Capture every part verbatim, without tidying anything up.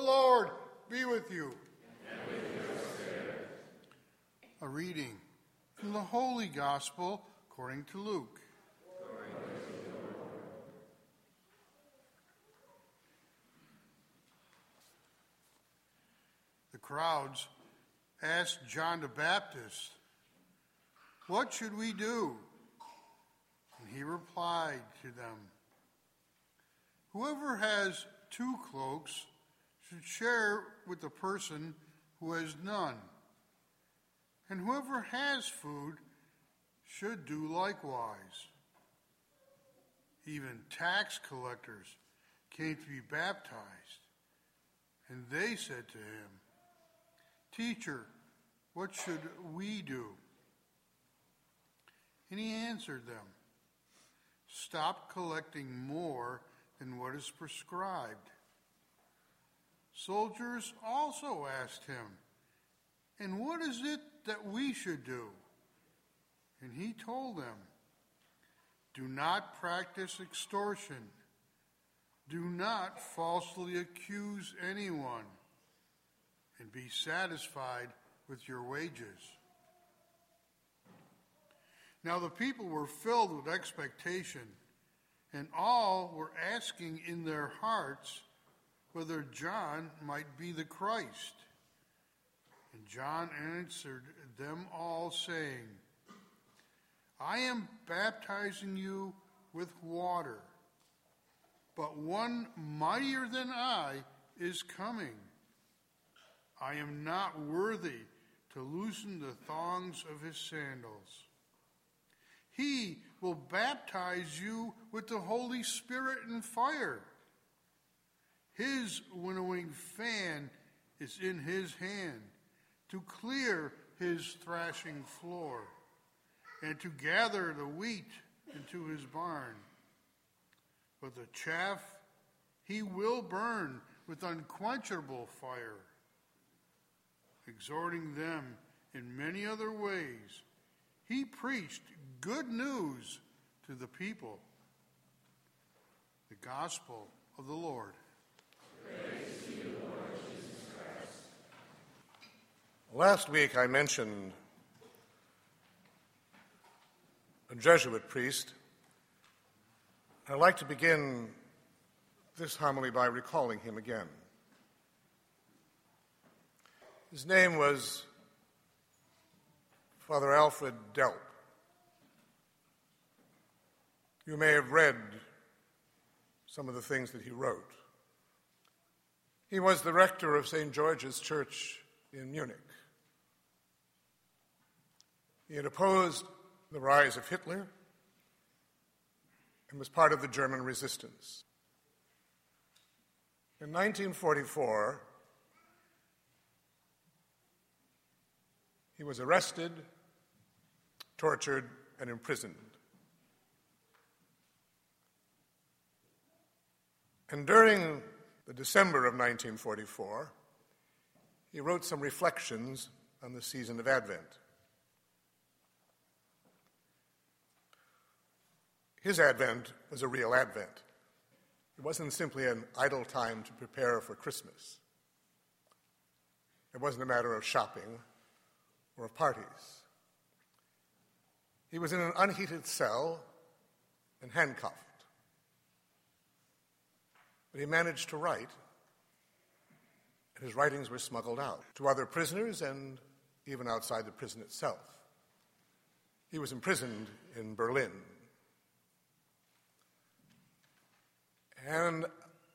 The Lord be with you. And with your spirit. A reading from the Holy Gospel according to Luke. Glory to you, Lord. The crowds asked John the Baptist, "What should we do?" And he replied to them, "Whoever has two cloaks should share with the person who has none, and whoever has food should do likewise. Even tax collectors came to be baptized, and they said to him, 'Teacher, what should we do?' And he answered them, 'Stop collecting more than what is prescribed.' Soldiers also asked him, 'And what is it that we should do?' And he told them, 'Do not practice extortion. Do not falsely accuse anyone. And be satisfied with your wages.' Now the people were filled with expectation, and all were asking in their hearts whether John might be the Christ. And John answered them all, saying, 'I am baptizing you with water, but one mightier than I is coming. I am not worthy to loosen the thongs of his sandals. He will baptize you with the Holy Spirit and fire. His winnowing fan is in his hand to clear his thrashing floor and to gather the wheat into his barn. But the chaff he will burn with unquenchable fire.' Exhorting them in many other ways, he preached good news to the people." The Gospel of the Lord. Praise to you, Lord Jesus Christ. Last week I mentioned a Jesuit priest. I'd like to begin this homily by recalling him again. His name was Father Alfred Delp. You may have read some of the things that he wrote. He was the rector of Saint George's Church in Munich. He had opposed the rise of Hitler and was part of the German resistance. In nineteen forty-four, he was arrested, tortured, and imprisoned. And during the December of nineteen forty-four, he wrote some reflections on the season of Advent. His Advent was a real Advent. It wasn't simply an idle time to prepare for Christmas. It wasn't a matter of shopping or of parties. He was in an unheated cell and handcuffed. But he managed to write, and his writings were smuggled out to other prisoners and even outside the prison itself. He was imprisoned in Berlin. And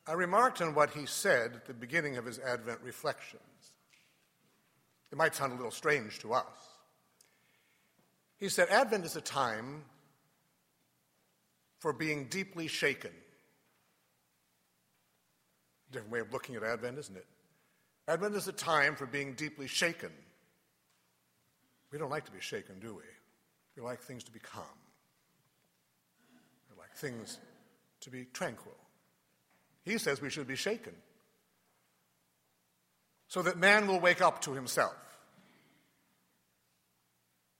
I remarked on what he said at the beginning of his Advent reflections. It might sound a little strange to us. He said, "Advent is a time for being deeply shaken." Different way of looking at Advent, isn't it? Advent is a time for being deeply shaken. We don't like to be shaken, do we? We like things to be calm. We like things to be tranquil. He says we should be shaken, so that man will wake up to himself,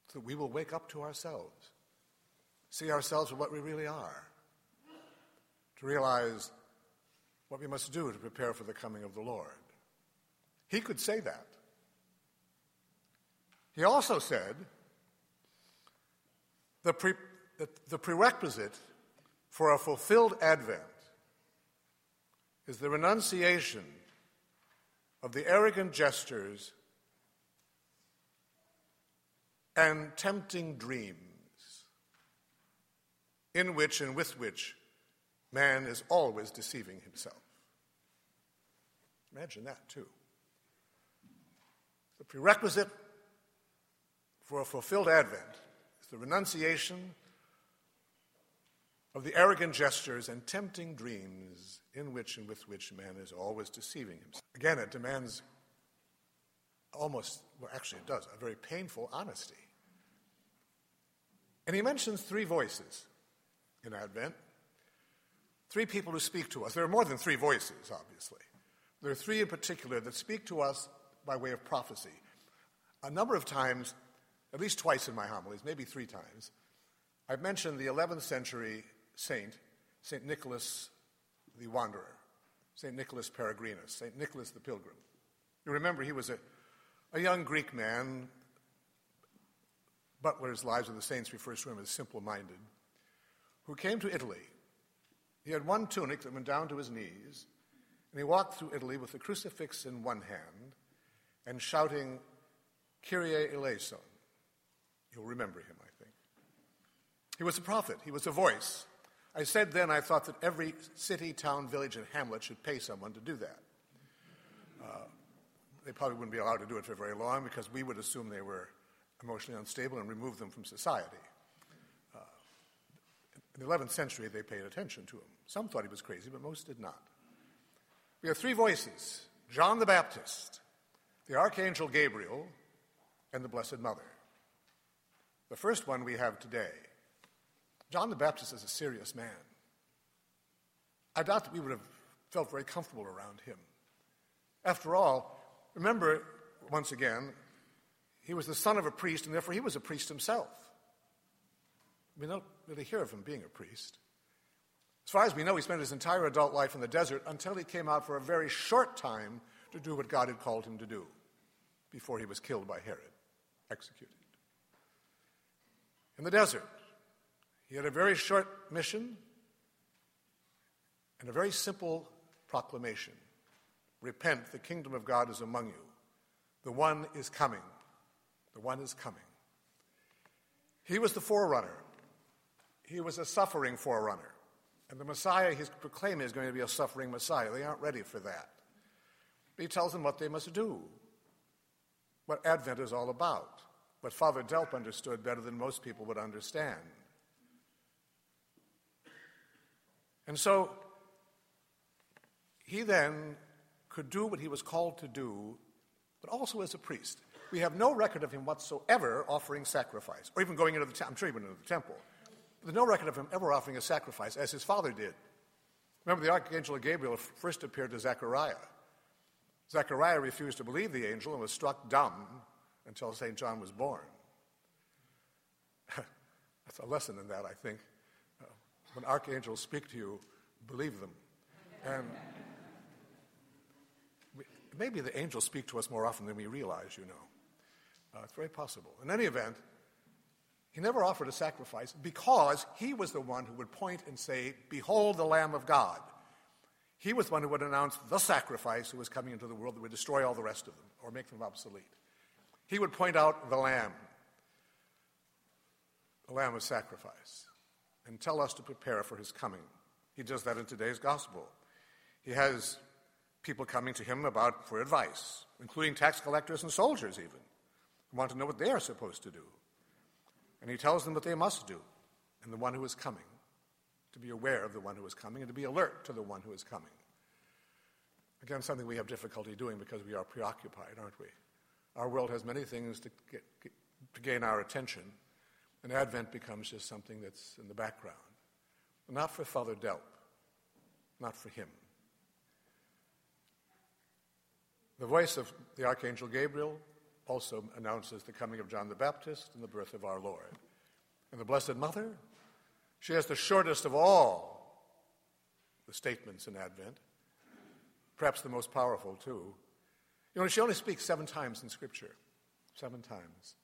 so that we will wake up to ourselves, see ourselves for what we really are, to realize what we must do to prepare for the coming of the Lord. He could say that. He also said the, pre the, the prerequisite for a fulfilled Advent is the renunciation of the arrogant gestures and tempting dreams in which and with which man is always deceiving himself. Imagine that, too. The prerequisite for a fulfilled Advent is the renunciation of the arrogant gestures and tempting dreams in which and with which man is always deceiving himself. Again, it demands almost, well, actually it does, a very painful honesty. And he mentions three voices in Advent, three people who speak to us. There are more than three voices, obviously. There are three in particular that speak to us by way of prophecy. A number of times, at least twice in my homilies, maybe three times, I've mentioned the eleventh century saint, Saint Nicholas the Wanderer, Saint Nicholas Peregrinus, Saint Nicholas the Pilgrim. You remember he was a, a young Greek man. Butler's Lives of the Saints refers to him as simple-minded, who came to Italy. He had one tunic that went down to his knees, and he walked through Italy with a crucifix in one hand and shouting, Kyrie eleison. You'll remember him, I think. He was a prophet. He was a voice. I said then I thought that every city, town, village, and hamlet should pay someone to do that. Uh, they probably wouldn't be allowed to do it for very long because we would assume they were emotionally unstable and remove them from society. Uh, in the eleventh century, they paid attention to him. Some thought he was crazy, but most did not. We have three voices: John the Baptist, the Archangel Gabriel, and the Blessed Mother. The first one we have today. John the Baptist is a serious man. I doubt that we would have felt very comfortable around him. After all, remember, once again, he was the son of a priest, and therefore he was a priest himself. We don't really hear of him being a priest. As far as we know, he spent his entire adult life in the desert until he came out for a very short time to do what God had called him to do before he was killed by Herod, executed. In the desert, he had a very short mission and a very simple proclamation. Repent, the kingdom of God is among you. The one is coming. The one is coming. He was the forerunner. He was a suffering forerunner. And the Messiah he's proclaiming is going to be a suffering Messiah. They aren't ready for that. But he tells them what they must do, what Advent is all about, what Father Delp understood better than most people would understand. And so he then could do what he was called to do, but also as a priest. We have no record of him whatsoever offering sacrifice, or even going into the temple. I'm sure he went into the temple. But there's no record of him ever offering a sacrifice, as his father did. Remember, the Archangel Gabriel first appeared to Zechariah. Zechariah refused to believe the angel and was struck dumb until Saint John was born. That's a lesson in that, I think. When archangels speak to you, believe them. And maybe the angels speak to us more often than we realize, you know. Uh, it's very possible. In any event, he never offered a sacrifice because he was the one who would point and say, behold the Lamb of God. He was the one who would announce the sacrifice who was coming into the world that would destroy all the rest of them or make them obsolete. He would point out the Lamb, the Lamb of sacrifice, and tell us to prepare for his coming. He does that in today's gospel. He has people coming to him about for advice, including tax collectors and soldiers even, who want to know what they are supposed to do. And he tells them what they must do, and the one who is coming, to be aware of the one who is coming, and to be alert to the one who is coming. Again, something we have difficulty doing because we are preoccupied, aren't we? Our world has many things to, get, get, to gain our attention, and Advent becomes just something that's in the background. But not for Father Delp, not for him. The voice of the Archangel Gabriel also announces the coming of John the Baptist and the birth of our Lord. And the Blessed Mother, she has the shortest of all the statements in Advent, perhaps the most powerful too. You know, she only speaks seven times in Scripture. Seven times.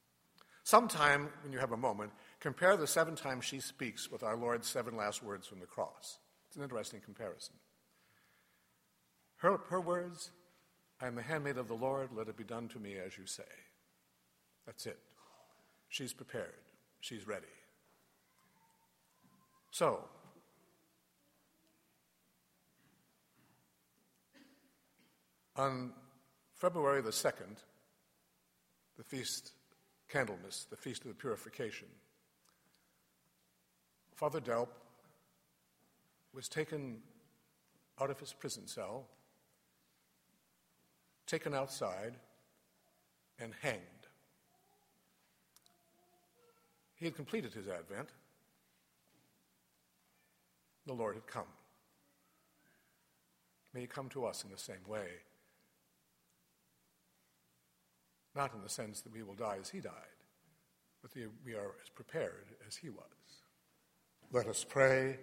Sometime, when you have a moment, compare the seven times she speaks with our Lord's seven last words from the cross. It's an interesting comparison. Her, her words, I am the handmaid of the Lord, let it be done to me as you say. That's it. She's prepared. She's ready. So, on February the second, the feast, Candlemas, the Feast of the Purification, Father Delp was taken out of his prison cell, taken outside, and hanged. He had completed his Advent. The Lord had come. May he come to us in the same way. Not in the sense that we will die as he died, but that we are as prepared as he was. Let us pray.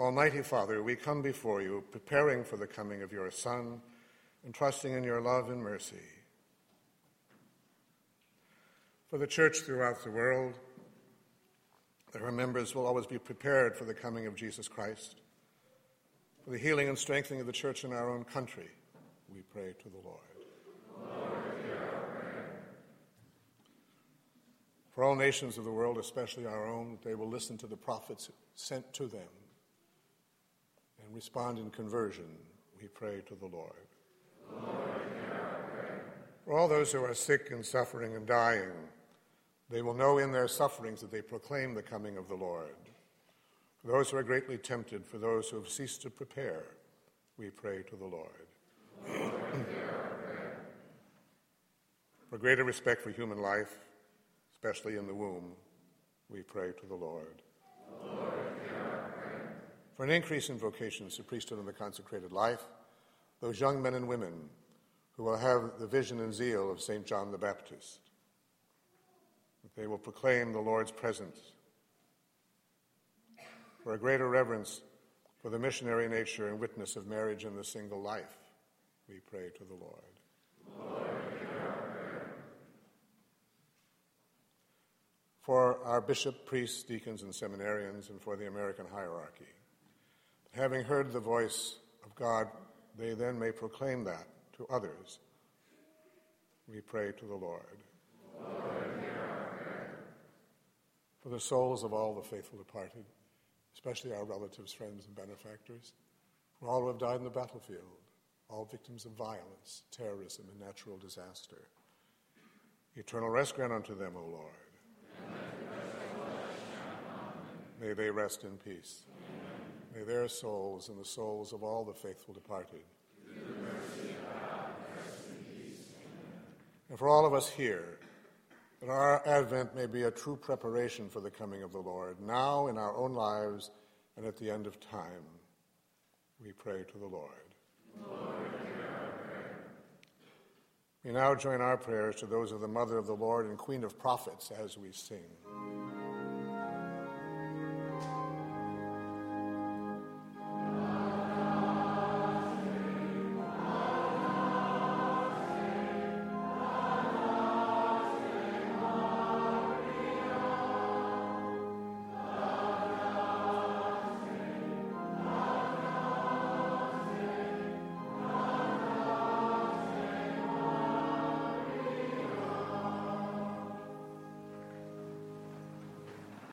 Almighty Father, we come before you, preparing for the coming of your Son and trusting in your love and mercy. For the church throughout the world, that her members will always be prepared for the coming of Jesus Christ. For the healing and strengthening of the church in our own country, we pray to the Lord. Lord. For all nations of the world, especially our own, they will listen to the prophets sent to them and respond in conversion, we pray to the Lord. Lord, hear our prayer. For all those who are sick and suffering and dying, they will know in their sufferings that they proclaim the coming of the Lord. For those who are greatly tempted, for those who have ceased to prepare, we pray to the Lord. Lord, hear our prayer. For greater respect for human life, especially in the womb, we pray to the Lord. Lord, hear our prayer. For an increase in vocations to priesthood and the consecrated life, those young men and women who will have the vision and zeal of Saint John the Baptist, that they will proclaim the Lord's presence. For a greater reverence for the missionary nature and witness of marriage and the single life, we pray to the Lord. Lord, for our bishop, priests, deacons, and seminarians, and for the American hierarchy. Having heard the voice of God, they then may proclaim that to others. We pray to the Lord. Lord, hear our prayer. For the souls of all the faithful departed, especially our relatives, friends, and benefactors, for all who have died in the battlefield, all victims of violence, terrorism, and natural disaster. Eternal rest grant unto them, O Lord. May they rest in peace. Amen. May their souls and the souls of all the faithful departed. Through the mercy of God, rest in peace. Amen. And for all of us here, that our Advent may be a true preparation for the coming of the Lord, now in our own lives and at the end of time, we pray to the Lord. Lord, hear our prayer. We now join our prayers to those of the Mother of the Lord and Queen of Prophets as we sing.